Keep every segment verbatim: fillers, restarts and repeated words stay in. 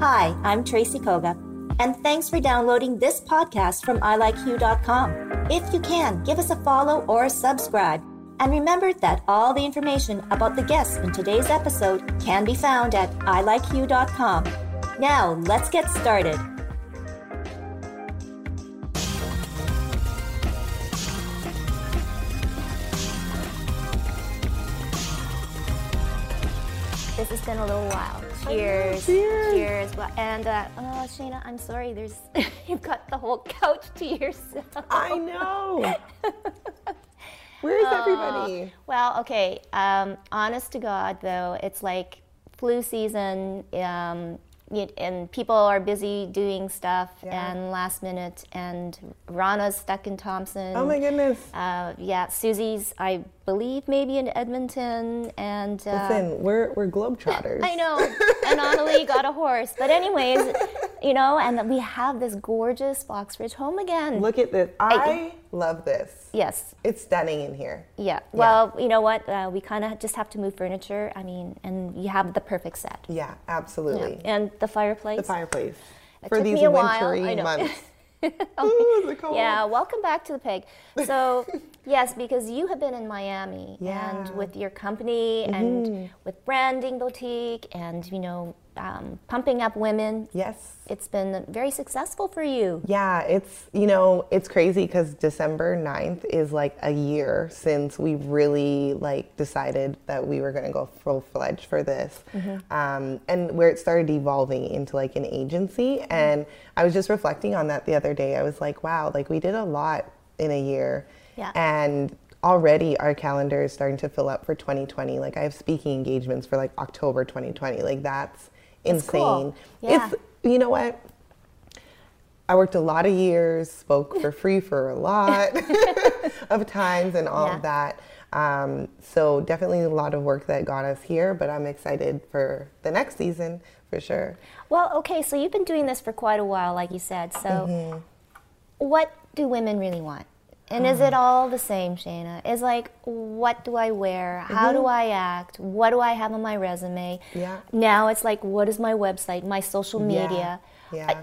Hi, I'm Tracy Koga, and thanks for downloading this podcast from i like hugh dot com. If you can, give us a follow or subscribe. And remember that all the information about the guests in today's episode can be found at i like hugh dot com. Now, let's get started. This has been a little while. Cheers, cheers, cheers. And, uh, oh, Shayna, I'm sorry, there's, you've got the whole couch to yourself. I know. Where is uh, everybody? Well, okay, um, honest to God, though, it's like flu season, um, and people are busy doing stuff, yeah. and last minute, and Rana's stuck in Thompson. Oh my goodness. Uh, yeah, Susie's, I believe, maybe in Edmonton, and... Uh, Listen, we're, we're globetrotters. I know, and Annalie got a horse, but anyways, you know, and we have this gorgeous Foxbridge home again. Look at this. I, I love this. Yes. It's stunning in here. Yeah, well, yeah. You know what, uh, we kind of just have to move furniture, I mean, and you have the perfect set. Yeah, absolutely. Yeah. And the fireplace. The fireplace. It For these wintry months. Ooh, is it cold? Yeah, welcome back to the peg. So, yes, because you have been in Miami, yeah. and with your company, mm-hmm. and with Branding Boutique, and, you know, Um, pumping up women. Yes. It's been very successful for you. Yeah, it's, you know, it's crazy because December ninth is like a year since we really like decided that we were going to go full-fledged for this. Mm-hmm. Um, and where it started evolving into like an agency. Mm-hmm. And I was just reflecting on that the other day. I was like, wow, like we did a lot in a year. Yeah. And already our calendar is starting to fill up for twenty twenty. Like I have speaking engagements for like October twenty twenty. Like that's insane. Cool. Yeah. It's, you know what? I worked a lot of years, spoke for free for a lot of times and all yeah. of that. Um, so definitely a lot of work that got us here, but I'm excited for the next season for sure. Well, okay. So you've been doing this for quite a while, like you said. So mm-hmm. what do women really want? And is it all the same, Shayna? It's like, what do I wear? How mm-hmm. do I act? What do I have on my resume? Yeah. Now it's like, what is my website, my social media? Yeah. yeah. I,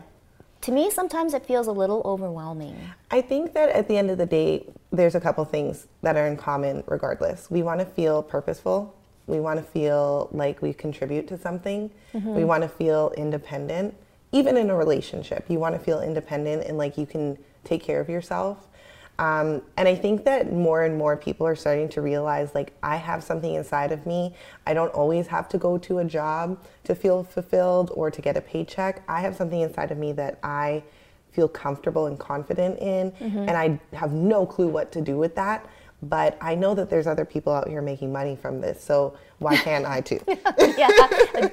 to me, sometimes it feels a little overwhelming. I think that at the end of the day, there's a couple things that are in common regardless. We want to feel purposeful. We want to feel like we contribute to something. Mm-hmm. We want to feel independent. Even in a relationship, you want to feel independent and like you can take care of yourself. Um, and I think that more and more people are starting to realize, like, I have something inside of me. I don't always have to go to a job to feel fulfilled or to get a paycheck. I have something inside of me that I feel comfortable and confident in, mm-hmm. and I have no clue what to do with that. But I know that there's other people out here making money from this, so why can't I too? yeah,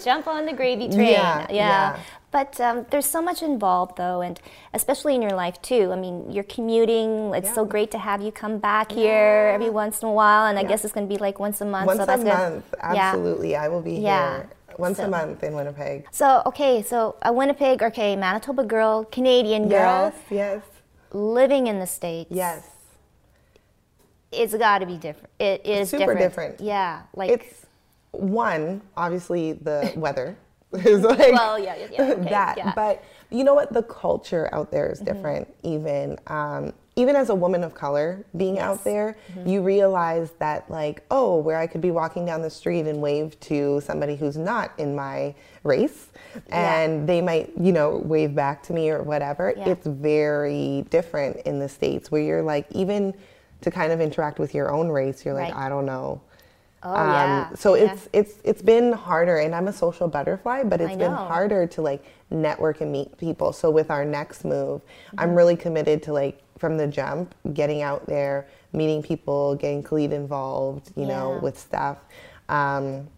jump on the gravy train. Yeah, yeah. yeah. But um, there's so much involved, though, and especially in your life, too. I mean, you're commuting. It's yeah. so great to have you come back yeah. here every once in a while, and yeah. I guess it's going to be like once a month. Once so that's a gonna, month, absolutely. Yeah. I will be yeah. here once so. a month in Winnipeg. So, okay, so a Winnipeg, okay, Manitoba girl, Canadian girl. Yes, yes. Living in the States. Yes. It's got to be different. It is super different. different. Yeah, like it's one obviously the weather is like well, yeah, yeah, yeah okay, that. Yeah. But you know what? The culture out there is different. Mm-hmm. Even um, even as a woman of color being yes. out there, mm-hmm. you realize that like oh, where I could be walking down the street and wave to somebody who's not in my race, and yeah. they might you know wave back to me or whatever. Yeah. It's very different in the States where you're like even. To kind of interact with your own race, you're like, right. I don't know. Oh, um, yeah. So yeah. it's it's it's been harder, and I'm a social butterfly, but it's been harder to like network and meet people. So with our next move, mm-hmm. I'm really committed to like from the jump, getting out there, meeting people, getting Khalid involved, you yeah. know, with stuff. Um,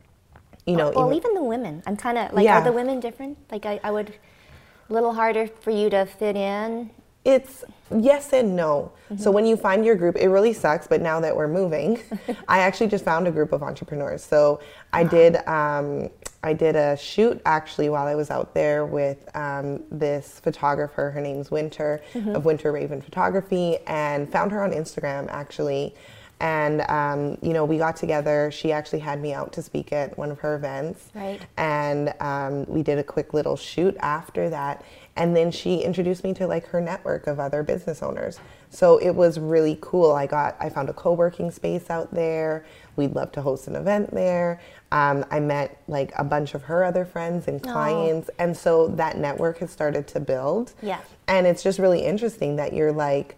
you know. Well, in, even the women. I'm kind of like, yeah. Are the women different? Like I, I would, a little harder for you to fit in? It's yes and no. Mm-hmm. So when you find your group, it really sucks, but now that we're moving, I actually just found a group of entrepreneurs. So I did um, I did a shoot actually while I was out there with um, this photographer, her name's Winter, mm-hmm. of Winter Raven Photography, and found her on Instagram actually. And, um, you know, we got together. She actually had me out to speak at one of her events. Right. And um, we did a quick little shoot after that. And then she introduced me to, like, her network of other business owners. So it was really cool. I got, I found a co-working space out there. We'd love to host an event there. Um, I met, like, a bunch of her other friends and clients. Oh. And so that network has started to build. Yeah. And it's just really interesting that you're, like,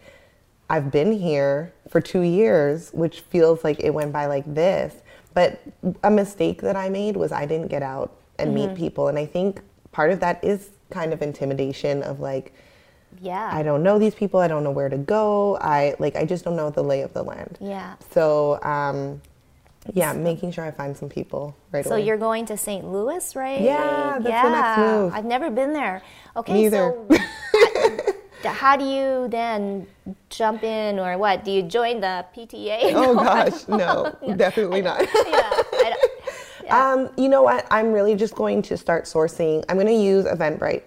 I've been here for two years, which feels like it went by like this. But a mistake that I made was I didn't get out and mm-hmm. meet people. And I think part of that is kind of intimidation of like, yeah, I don't know these people. I don't know where to go. I like, I just don't know the lay of the land. Yeah. So, um, yeah, making sure I find some people right so away. So you're going to Saint Louis, right? Yeah, that's yeah. the next move. I've never been there. Okay, neither. So I, how do you then jump in, or what? Do you join the P T A? No, oh gosh, no, no, definitely not. yeah, yeah. Um, you know what? I'm really just going to start sourcing. I'm going to use Eventbrite,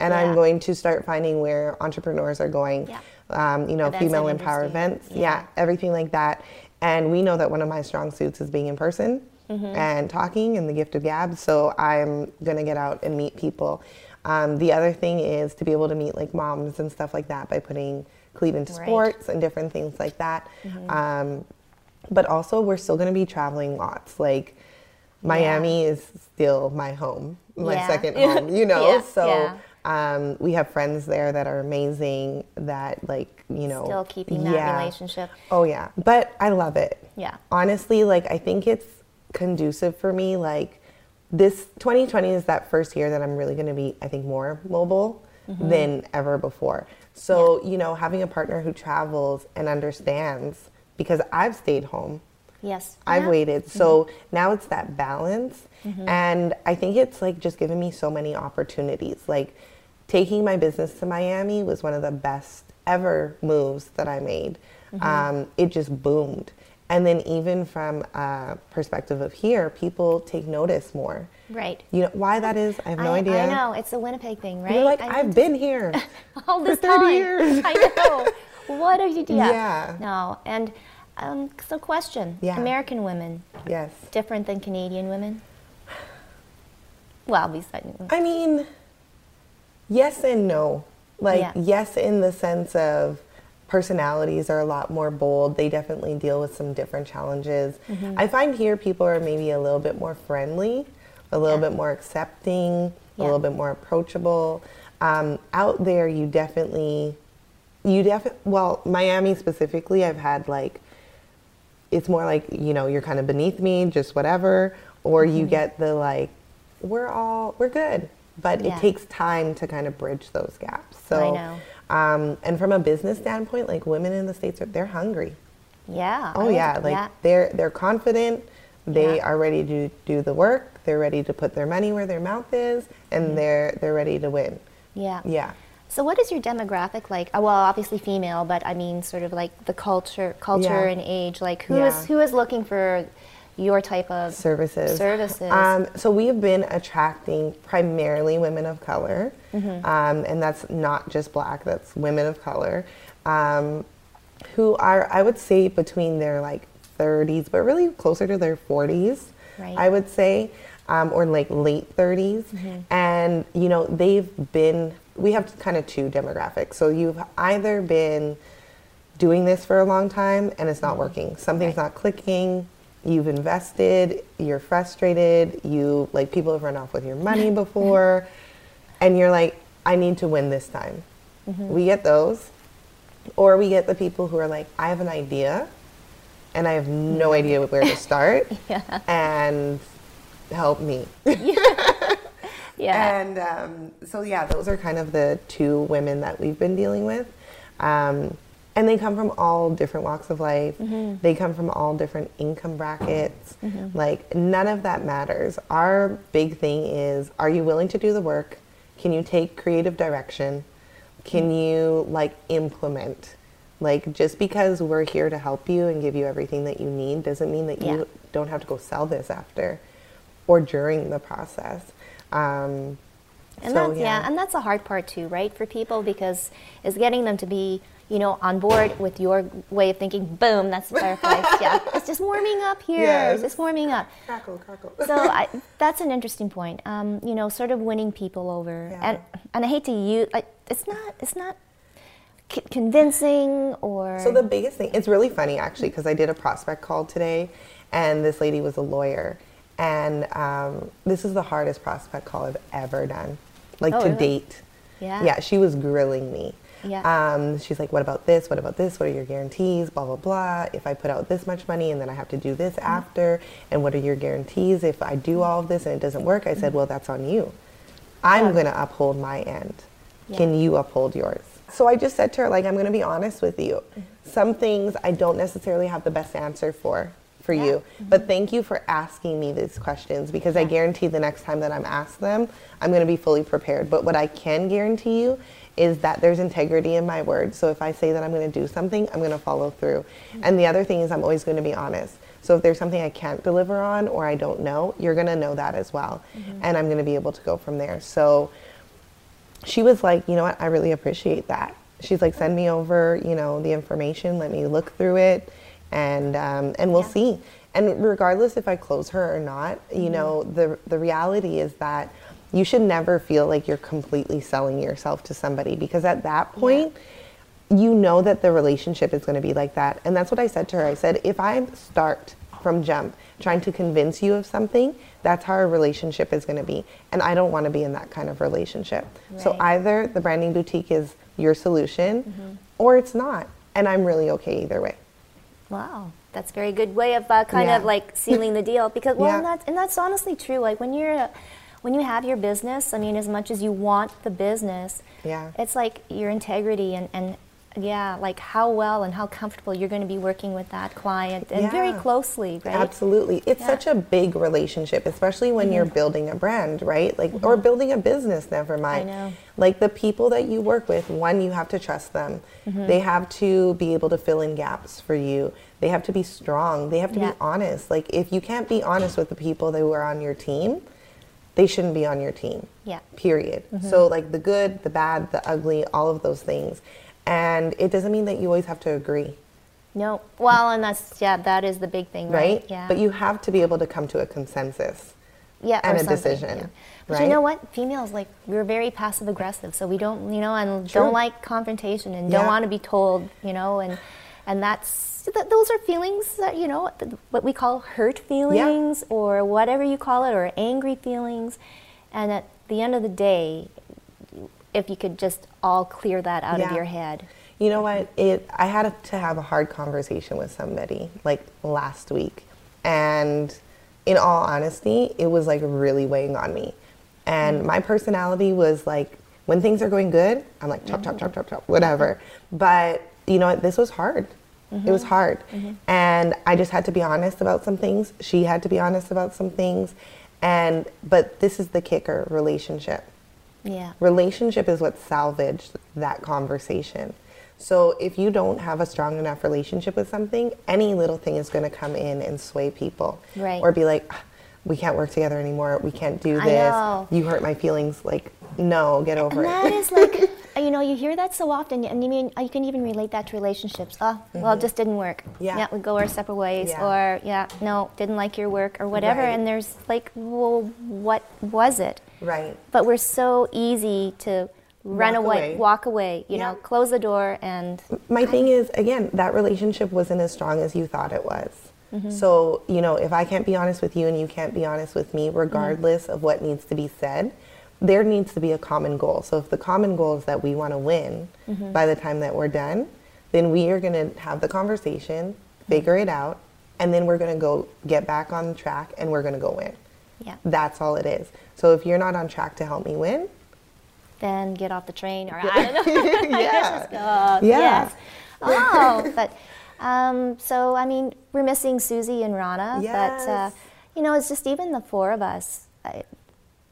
and yeah. I'm going to start finding where entrepreneurs are going. Yeah. Um, you know, events female empower events, yeah. yeah, everything like that. And we know that one of my strong suits is being in person mm-hmm. and talking, and the gift of gab. So I'm going to get out and meet people. Um, the other thing is to be able to meet like moms and stuff like that by putting Cleveland to right. sports and different things like that. Mm-hmm. Um, but also we're still going to be traveling lots. Like Miami yeah. is still my home, my yeah. second home, you know? yeah. So yeah. Um, we have friends there that are amazing that like, you know. Still keeping yeah. that relationship. Oh yeah. But I love it. Yeah. Honestly, like I think it's conducive for me. Like this twenty twenty is that first year that I'm really going to be, I think, more mobile mm-hmm. than ever before. So, yeah. you know, having a partner who travels and understands, because I've stayed home. Yes. I've yeah. waited. Mm-hmm. So now it's that balance. Mm-hmm. And I think it's like just given me so many opportunities. Like taking my business to Miami was one of the best ever moves that I made. Mm-hmm. Um, it just boomed. And then even from a perspective of here, people take notice more. Right. You know why that is? I have no I, idea. I know. It's the Winnipeg thing, right? You're like, I I've been here all this for thirty time. years. I know. What have you done? Yeah. No. And um, so question. Yeah. American women. Yes. Different than Canadian women? Well, besides. I mean, yes and no. Like, yeah. yes in the sense of, personalities are a lot more bold. They definitely deal with some different challenges. Mm-hmm. I find here people are maybe a little bit more friendly, a little yeah. bit more accepting, yeah. a little bit more approachable. Um, out there, you definitely, you definitely, well, Miami specifically, I've had like, it's more like, you know, you're kind of beneath me, just whatever, or mm-hmm. you get the like, we're all, we're good. But yeah. it takes time to kind of bridge those gaps. So, I know. Um, and from a business standpoint, like women in the States, are, they're hungry. Yeah. Oh, I yeah. Like that. they're they're confident. They yeah. are ready to do the work. They're ready to put their money where their mouth is. And mm-hmm. they're they're ready to win. Yeah. Yeah. So what is your demographic like? Well, obviously female, but I mean sort of like the culture, culture yeah. and age. Like who yeah. is who is looking for your type of services. Services. Um, so we've been attracting primarily women of color, mm-hmm. um, and that's not just black, that's women of color, um, who are, I would say, between their like thirties, but really closer to their forties, right. I would say, um, or like late thirties. Mm-hmm. And, you know, they've been, we have kind of two demographics. So you've either been doing this for a long time and it's not mm-hmm. working, something's right. not clicking. You've invested, you're frustrated, you like people have run off with your money before, and you're like, I need to win this time. Mm-hmm. We get those, or we get the people who are like, I have an idea, and I have no idea where to start, yeah. and help me. yeah. yeah. And um, so yeah, those are kind of the two women that we've been dealing with. Um, And they come from all different walks of life. Mm-hmm. They come from all different income brackets. Mm-hmm. Like, none of that matters. Our big thing is, are you willing to do the work? Can you take creative direction? Can you, like, implement? Like, just because we're here to help you and give you everything that you need doesn't mean that yeah. you don't have to go sell this after or during the process. Um, and so, that's, yeah. yeah, and that's a hard part too, right, for people, because it's getting them to be, you know, on board with your way of thinking. Boom, that's the firefly. Yeah, it's just warming up here. Yes. It's just warming up. Crackle, crackle. So I, that's an interesting point. Um, you know, sort of winning people over, yeah. and and I hate to use I, it's not it's not c- convincing or. So the biggest thing, it's really funny actually, because I did a prospect call today, and this lady was a lawyer, and um, this is the hardest prospect call I've ever done, like oh, to really? date. Yeah. Yeah, she was grilling me. Yeah. Um, she's like, what about this? What about this? What are your guarantees? Blah, blah, blah. If I put out this much money and then I have to do this mm-hmm. after, and what are your guarantees if I do all of this and it doesn't work? I said, well, that's on you. I'm yeah. going to uphold my end. Yeah. Can you uphold yours? So I just said to her, like, I'm going to be honest with you. Mm-hmm. Some things I don't necessarily have the best answer for, for yeah. you, mm-hmm. but thank you for asking me these questions, because yeah. I guarantee the next time that I'm asked them, I'm going to be fully prepared. But what I can guarantee you is that there's integrity in my words. So if I say that I'm going to do something, I'm going to follow through. Mm-hmm. And the other thing is, I'm always going to be honest. So if there's something I can't deliver on or I don't know, you're going to know that as well. Mm-hmm. And I'm going to be able to go from there. So she was like, you know what, I really appreciate that. She's like, send me over, you know, the information, let me look through it, and um, and we'll yeah. see. And regardless if I close her or not, you mm-hmm. know, the the reality is that you should never feel like you're completely selling yourself to somebody, because at that point, yeah. you know that the relationship is going to be like that. And that's what I said to her. I said, if I start from jump trying to convince you of something, that's how our relationship is going to be. And I don't want to be in that kind of relationship. Right. So either the Branding Boutique is your solution mm-hmm. or it's not. And I'm really okay either way. Wow. That's a very good way of uh, kind yeah. of like sealing the deal, because, well, yeah. and, that's, and that's honestly true. Like, when you're a, When you have your business, I mean, as much as you want the business, yeah. it's like your integrity and, and, yeah, like how well and how comfortable you're going to be working with that client and yeah. very closely, right? Absolutely. It's yeah. such a big relationship, especially when mm-hmm. you're building a brand, right? Like, mm-hmm. or building a business, never mind. I know. Like, the people that you work with, one, you have to trust them. Mm-hmm. They have to be able to fill in gaps for you. They have to be strong. They have to yeah. be honest. Like, if you can't be honest with the people that were on your team, they shouldn't be on your team, yeah. period. Mm-hmm. So, like, the good, the bad, the ugly, all of those things. And it doesn't mean that you always have to agree. No. Well, and that's, yeah, that is the big thing, right? right? Yeah. But you have to be able to come to a consensus yeah, and a something. decision. Yeah. But right? you know what? Females, like, we're very passive-aggressive, so we don't, you know, and True. don't like confrontation and yeah. don't want to be told, you know, and and that's, those are feelings that, you know, what we call hurt feelings yeah. or whatever you call it, or angry feelings. And at the end of the day, if you could just all clear that out yeah. of your head. You know what? It, I had to have a hard conversation with somebody, like, last week. And in all honesty, it was, like, really weighing on me. And my personality was, like, when things are going good, I'm like, chop, chop, chop, chop, chop, whatever. But, you know what? This was hard. Mm-hmm. It was hard. Mm-hmm. And I just had to be honest about some things. She had to be honest about some things. And but this is the kicker, relationship. Yeah. Relationship is what salvaged that conversation. So if you don't have a strong enough relationship with something, any little thing is going to come in and sway people. Right. Or be like, we can't work together anymore. We can't do this. I know. You hurt my feelings. Like, no, get over and it. That is like... You know, you hear that so often, and you mean you can even relate that to relationships. Oh, well, mm-hmm. it just didn't work. Yeah, yeah, we go our separate ways, yeah. or yeah, no, didn't like your work, or whatever. Right. And there's like, well, what was it? Right. But we're so easy to run walk away, away, walk away. You yeah. know, close the door, and my thing is, again, that relationship wasn't as strong as you thought it was. Mm-hmm. So, you know, if I can't be honest with you, and you can't be honest with me, regardless mm-hmm. of what needs to be said, there needs to be a common goal. So if the common goal is that we want to win mm-hmm. by the time that we're done, then we are going to have the conversation, mm-hmm. figure it out, and then we're going to go get back on track, and we're going to go win. Yeah. That's all it is. So if you're not on track to help me win, then get off the train, or I don't know. yeah. Just go, oh, yeah. Yes. Oh, but um, so I mean, we're missing Susie and Rana, yes. but uh, you know, it's just even the four of us. I,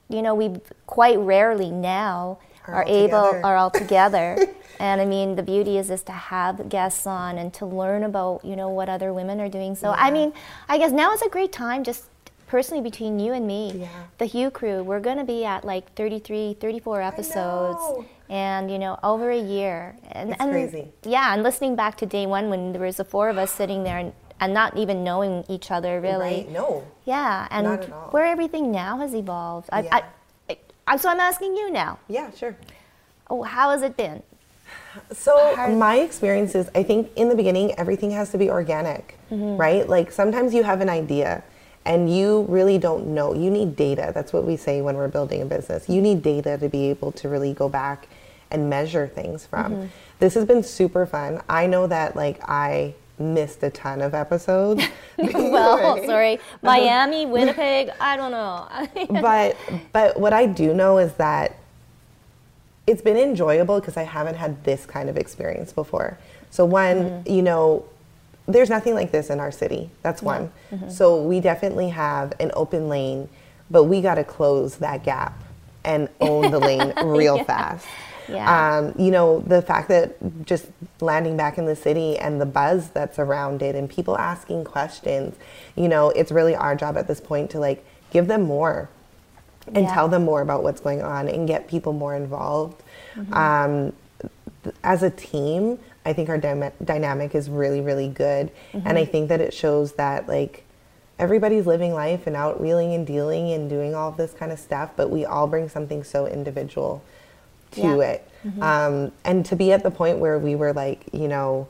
you know, we quite rarely now are, are able together. are all together. And I mean, the beauty is is to have guests on and to learn about, you know, what other women are doing. So yeah. I mean, I guess now is a great time, just personally between you and me, yeah. the Hue Crew, we're going to be at like thirty-three, thirty-four episodes and, you know, over a year. And, it's and, crazy. Yeah, and listening back to day one when there was the four of us sitting there and, and not even knowing each other really. Right, no. Yeah, and not at all. Where everything now has evolved. I, yeah. I, I, so I'm asking you now. Yeah, sure. Oh, how has it been? So my experience is, I think in the beginning, everything has to be organic, mm-hmm. right? Like sometimes you have an idea and you really don't know. You need data. That's what we say when we're building a business. You need data to be able to really go back and measure things from. Mm-hmm. This has been super fun. I know that like I missed a ton of episodes. Well, sorry. Miami, um, Winnipeg, I don't know. but But what I do know is that it's been enjoyable because I haven't had this kind of experience before. So one, mm-hmm. you know, there's nothing like this in our city. That's yeah. one. Mm-hmm. So we definitely have an open lane, but we got to close that gap and own the lane real yeah. fast. Yeah. Um, you know, the fact that just landing back in the city and the buzz that's around it and people asking questions, you know, it's really our job at this point to like give them more. And yeah. tell them more about what's going on and get people more involved. Mm-hmm. Um, th- as a team, I think our dy- dynamic is really, really good. Mm-hmm. And I think that it shows that like everybody's living life and out wheeling and dealing and doing all this kind of stuff, but we all bring something so individual to yeah. it. Mm-hmm. Um, and to be at the point where we were like, you know,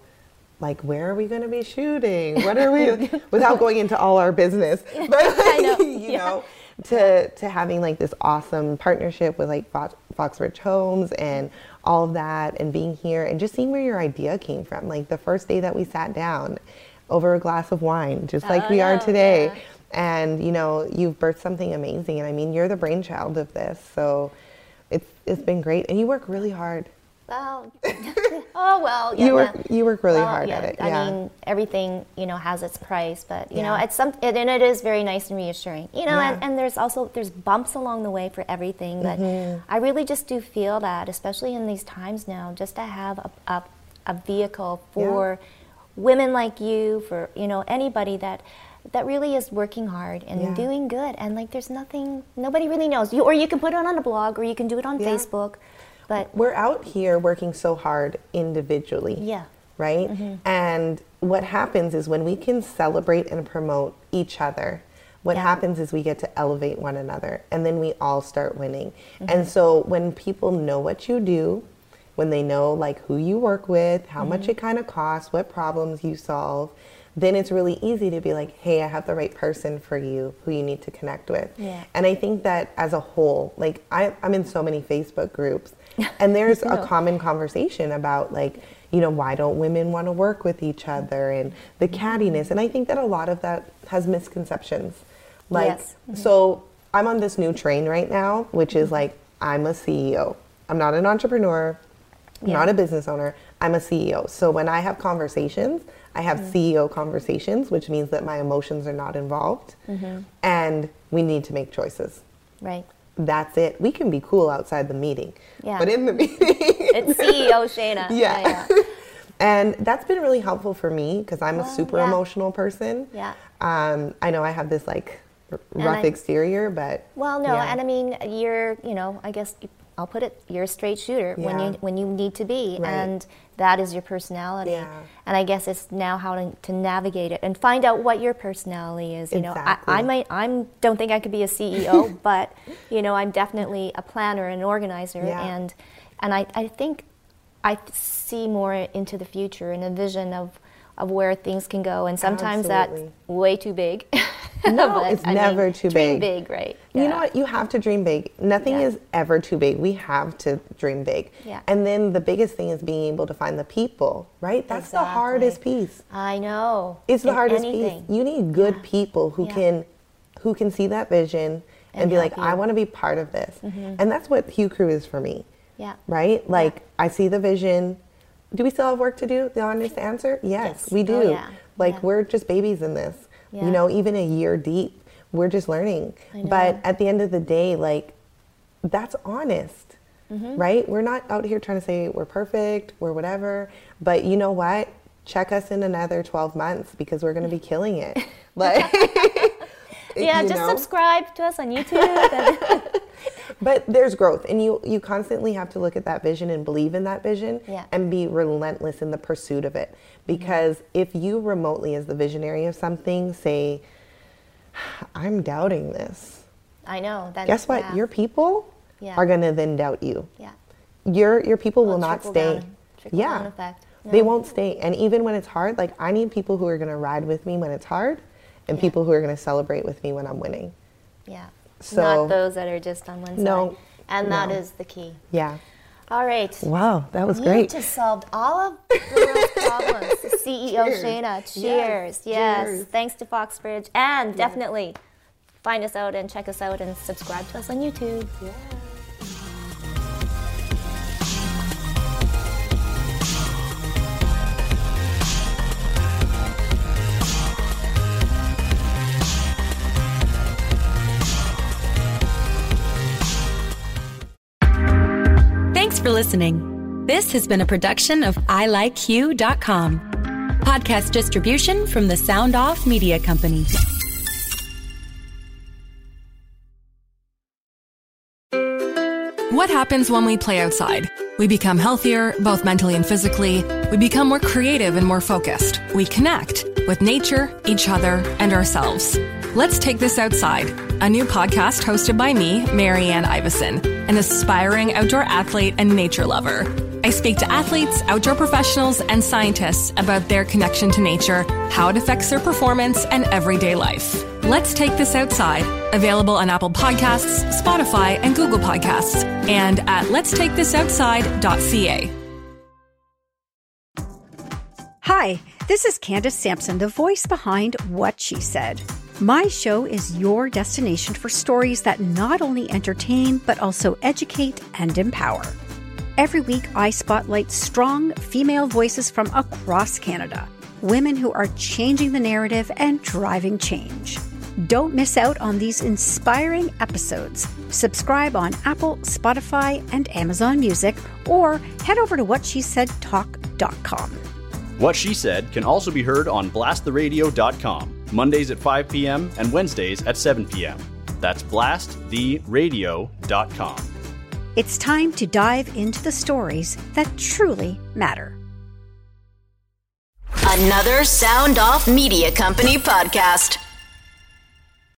like, where are we going to be shooting? What are we, without going into all our business, but I know. you yeah. know. To, to having like this awesome partnership with like Fox, Foxbridge Homes and all of that and being here and just seeing where your idea came from. Like the first day that we sat down over a glass of wine, just like oh, we are today. Yeah. And you know, you've birthed something amazing. And I mean, you're the brainchild of this. So it's it's been great. And you work really hard. Well, oh, well, yeah. You work, you work really well, hard yeah, at it. Yeah. I mean, everything, you know, has its price, but, you yeah. know, it's some, it, and it is very nice and reassuring, you know, yeah. and, and there's also, there's bumps along the way for everything, but mm-hmm. I really just do feel that, especially in these times now, just to have a, a, a vehicle for yeah. women like you, for, you know, anybody that, that really is working hard and yeah. doing good, and like, there's nothing, nobody really knows. You, or you can put it on a blog, or you can do it on yeah. Facebook. But we're out here working so hard individually, yeah. right? Mm-hmm. And what happens is when we can celebrate and promote each other, what yeah. happens is we get to elevate one another, and then we all start winning. Mm-hmm. And so when people know what you do, when they know like who you work with, how mm-hmm. much it kind of costs, what problems you solve, then it's really easy to be like, hey, I have the right person for you who you need to connect with. Yeah. And I think that as a whole, like I, I'm in so many Facebook groups and there's a common conversation about like, you know, why don't women want to work with each other and the cattiness. And I think that a lot of that has misconceptions. Like, yes. mm-hmm. so I'm on this new train right now, which is like, I'm a C E O. I'm not an entrepreneur. I'm yeah. not a business owner. I'm a C E O. So when I have conversations, I have mm-hmm. C E O conversations, which means that my emotions are not involved. Mm-hmm. And we need to make choices. Right. That's it. We can be cool outside the meeting. Yeah. But in the meeting. It's C E O Shayna. Yeah. yeah. And that's been really helpful for me because I'm well, a super yeah. emotional person. Yeah. Um, I know I have this like r- rough I, exterior, but. Well, no. Yeah. And I mean, you're, you know, I guess. I'll put it, you're a straight shooter yeah. when you when you need to be, right. and that is your personality. Yeah. And I guess it's now how to, to navigate it and find out what your personality is. You exactly. know, I, I might I'm don't think I could be a C E O, but you know, I'm definitely a planner and organizer, yeah. and and I, I think I see more into the future and a vision of, of where things can go, and sometimes Absolutely. that's way too big. No, it's I never mean, too big. Dream big, right? Yeah. You know what? You have to dream big. Nothing yeah. is ever too big. We have to dream big. Yeah. And then the biggest thing is being able to find the people, right? That's exactly. the hardest piece. I know. It's the In hardest anything. piece. You need good yeah. people who yeah. can who can see that vision and, and be like, you. I want to be part of this. Mm-hmm. And that's what Hue Crew is for me. Yeah. Right? Like, yeah. I see the vision. do we still have work to do? The honest answer? Yes, yes. we do. Oh, yeah. Like yeah. we're just babies in this. Yeah. You know, even a year deep, we're just learning. But at the end of the day, like, that's honest, mm-hmm. right? We're not out here trying to say we're perfect, we're whatever. But you know what? Check us in another twelve months because we're going to be killing it. Like, yeah, just know? subscribe to us on YouTube. But there's growth, and you, you constantly have to look at that vision and believe in that vision yeah. and be relentless in the pursuit of it. Because mm-hmm. if you remotely, as the visionary of something, say, I'm doubting this. I know. That Guess is, what? Yeah. Your people yeah. are going to then doubt you. Yeah. Your, your people well, will not stay. Down. Yeah. Down effect. No. They won't stay. And even when it's hard, like, I need people who are going to ride with me when it's hard and yeah. people who are going to celebrate with me when I'm winning. Yeah. So, not those that are just on one no, side. And no. that is the key. Yeah. All right. Wow, that was you great. You just solved all of the problems. C E O Cheers. Shayna, cheers. Yes. yes. Cheers. Thanks to Foxbridge. And yes. definitely find us out and check us out and subscribe to us on YouTube. Yeah. For listening. This has been a production of i like hugh dot com. Podcast distribution from the Sound Off Media Company. What happens when we play outside? We become healthier, both mentally and physically. We become more creative and more focused. We connect with nature, each other, and ourselves. Let's Take This Outside, a new podcast hosted by me, Marianne Iveson, an aspiring outdoor athlete and nature lover. I speak to athletes, outdoor professionals, and scientists about their connection to nature, how it affects their performance, and everyday life. Let's Take This Outside, available on Apple Podcasts, Spotify, and Google Podcasts, and at let's take this outside dot c a. Hi, this is Candace Sampson, the voice behind What She Said. My show is your destination for stories that not only entertain, but also educate and empower. Every week, I spotlight strong female voices from across Canada, women who are changing the narrative and driving change. Don't miss out on these inspiring episodes. Subscribe on Apple, Spotify, and Amazon Music, or head over to what she said talk dot com. What She Said can also be heard on blast the radio dot com. Mondays at five p.m. and Wednesdays at seven p.m. That's blast the radio dot com. It's time to dive into the stories that truly matter. Another Sound Off Media Company podcast.